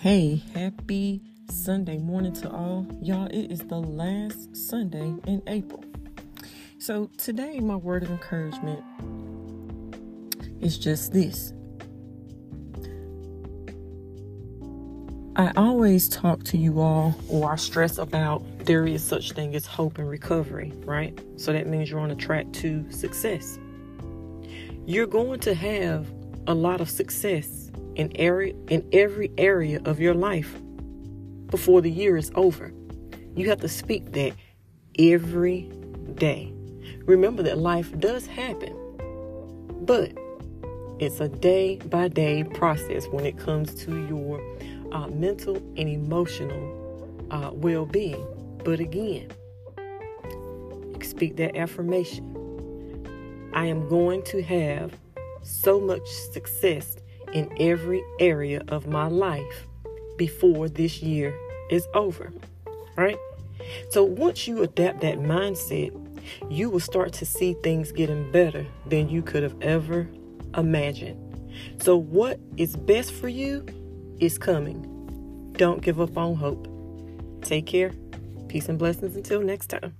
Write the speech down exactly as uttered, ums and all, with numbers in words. Hey, happy Sunday morning to all. Y'all, it is the last Sunday in April. So today, my word of encouragement is just this. I always talk to you all, or I stress about there is such thing as hope and recovery, right? So that means you're on a track to success. You're going to have a lot of success in every, in every area of your life before the year is over. You have to speak that every day. Remember that life does happen, but it's a day-by-day process when it comes to your Uh, mental and emotional uh, well-being. But again, speak that affirmation. I am going to have so much success in every area of my life before this year is over, right? So once you adapt that mindset, you will start to see things getting better than you could have ever imagined. So what is best for you is coming. Don't give up on hope. Take care. Peace and blessings until next time.